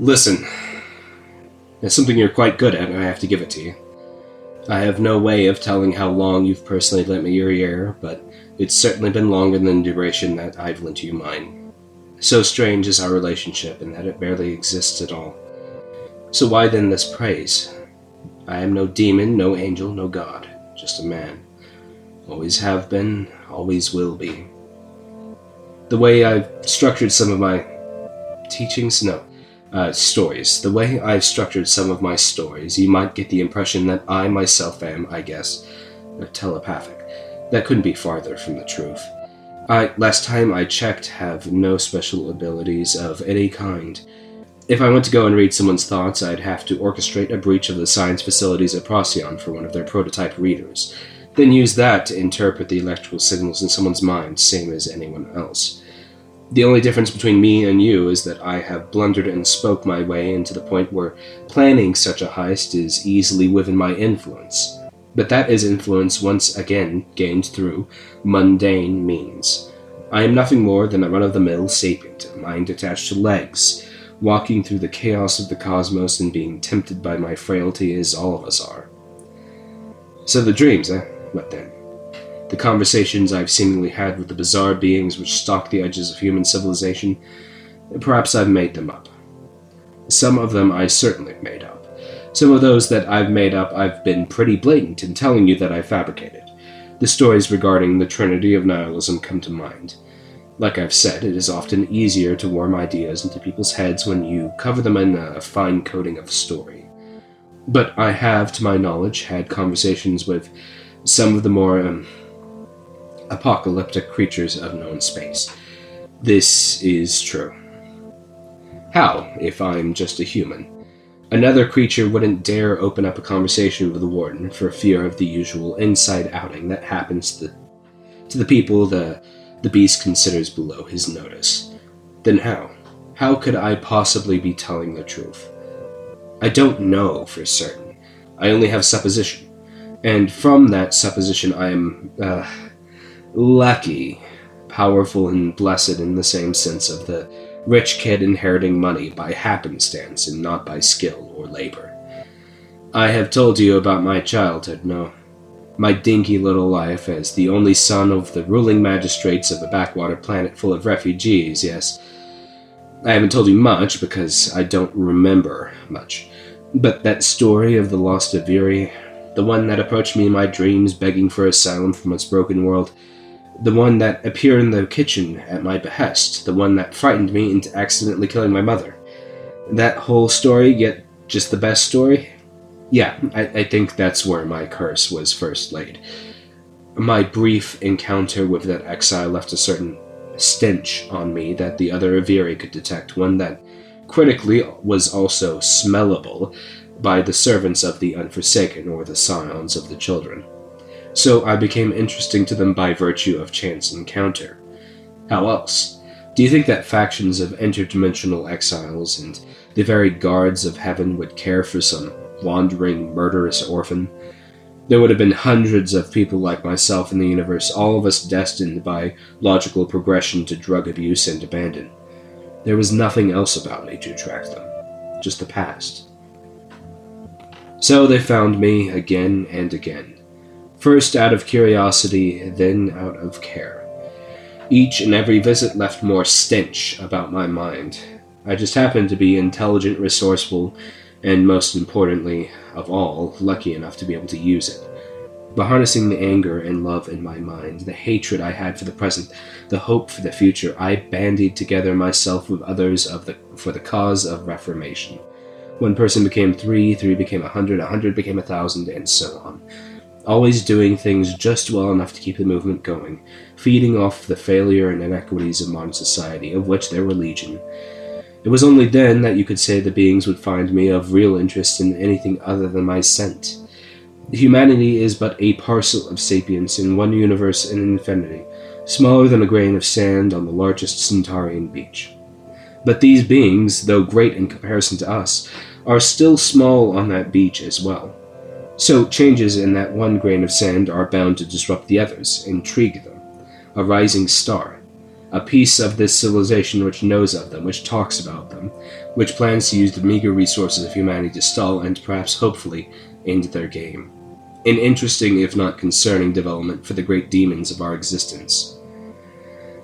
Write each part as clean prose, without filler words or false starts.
Listen, it's something you're quite good at, and I have to give it to you. I have no way of telling how long you've personally lent me your ear, but it's certainly been longer than the duration that I've lent you mine. So strange is our relationship in that it barely exists at all. So why then this praise? I am no demon, no angel, no god, just a man. Always have been, always will be. The way I've structured some of my stories. The way I've structured some of my stories, you might get the impression that I myself am, I guess, telepathic. That couldn't be farther from the truth. I, last time I checked, have no special abilities of any kind. If I went to go and read someone's thoughts, I'd have to orchestrate a breach of the science facilities at Procyon for one of their prototype readers, then use that to interpret the electrical signals in someone's mind, same as anyone else. The only difference between me and you is that I have blundered and spoke my way into the point where planning such a heist is easily within my influence. But that is influence once again gained through mundane means. I am nothing more than a run-of-the-mill sapient, a mind attached to legs. Walking through the chaos of the cosmos and being tempted by my frailty as all of us are. So the dreams, What then? The conversations I've seemingly had with the bizarre beings which stalk the edges of human civilization, perhaps I've made them up. Some of them I certainly made up. Some of those that I've made up I've been pretty blatant in telling you that I fabricated. The stories regarding the Trinity of Nihilism come to mind. Like I've said, it is often easier to worm ideas into people's heads when you cover them in a fine coating of a story. But I have, to my knowledge, had conversations with some of the more apocalyptic creatures of known space. This is true. How, if I'm just a human? Another creature wouldn't dare open up a conversation with the Warden for fear of the usual inside outing that happens to the people the beast considers below his notice. Then how? How could I possibly be telling the truth? I don't know for certain. I only have supposition. And from that supposition I am, lucky, powerful, and blessed in the same sense of the rich kid inheriting money by happenstance and not by skill or labor. I have told you about my childhood, no? My dinky little life as the only son of the ruling magistrates of a backwater planet full of refugees, yes. I haven't told you much because I don't remember much. But that story of the lost Aviri, the one that approached me in my dreams begging for asylum from its broken world, the one that appeared in the kitchen at my behest, the one that frightened me into accidentally killing my mother. That whole story, yet just the best story? Yeah, I think that's where my curse was first laid. My brief encounter with that exile left a certain stench on me that the other Aviri could detect, one that critically was also smellable by the servants of the Unforsaken or the scions of the children. So I became interesting to them by virtue of chance encounter. How else? Do you think that factions of interdimensional exiles and the very guards of heaven would care for some wandering, murderous orphan? There would have been hundreds of people like myself in the universe, all of us destined by logical progression to drug abuse and abandon. There was nothing else about me to attract them, just the past. So they found me again and again, first out of curiosity, then out of care. Each and every visit left more stench about my mind. I just happened to be intelligent, resourceful, and most importantly of all, lucky enough to be able to use it. By harnessing the anger and love in my mind, the hatred I had for the present, the hope for the future, I bandied together myself with others for the cause of reformation. One person became 3 became 100, 100 became 1,000, and so on. Always doing things just well enough to keep the movement going, feeding off the failure and inequities of modern society, of which there were legion. It was only then that you could say the beings would find me of real interest in anything other than my scent. Humanity is but a parcel of sapience in one universe in infinity, smaller than a grain of sand on the largest Centaurian beach. But these beings, though great in comparison to us, are still small on that beach as well. So changes in that one grain of sand are bound to disrupt the others, intrigue them. A rising star. A piece of this civilization which knows of them, which talks about them, which plans to use the meager resources of humanity to stall and perhaps hopefully end their game. An interesting, if not concerning, development for the great demons of our existence.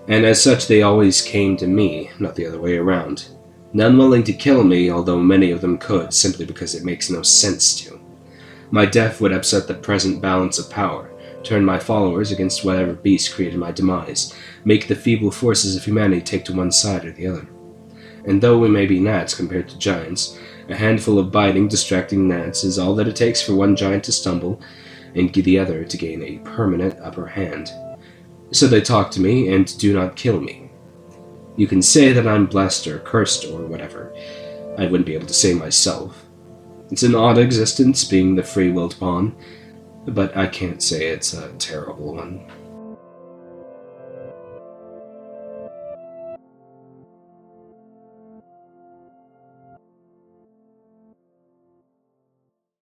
And as such they always came to me, not the other way around. None willing to kill me, although many of them could, simply because it makes no sense to. My death would upset the present balance of power, turn my followers against whatever beast created my demise, make the feeble forces of humanity take to one side or the other. And though we may be gnats compared to giants, a handful of biting, distracting gnats is all that it takes for one giant to stumble and the other to gain a permanent upper hand. So they talk to me and do not kill me. You can say that I'm blessed or cursed or whatever. I wouldn't be able to say myself. It's an odd existence, being the free-willed pawn, but I can't say it's a terrible one.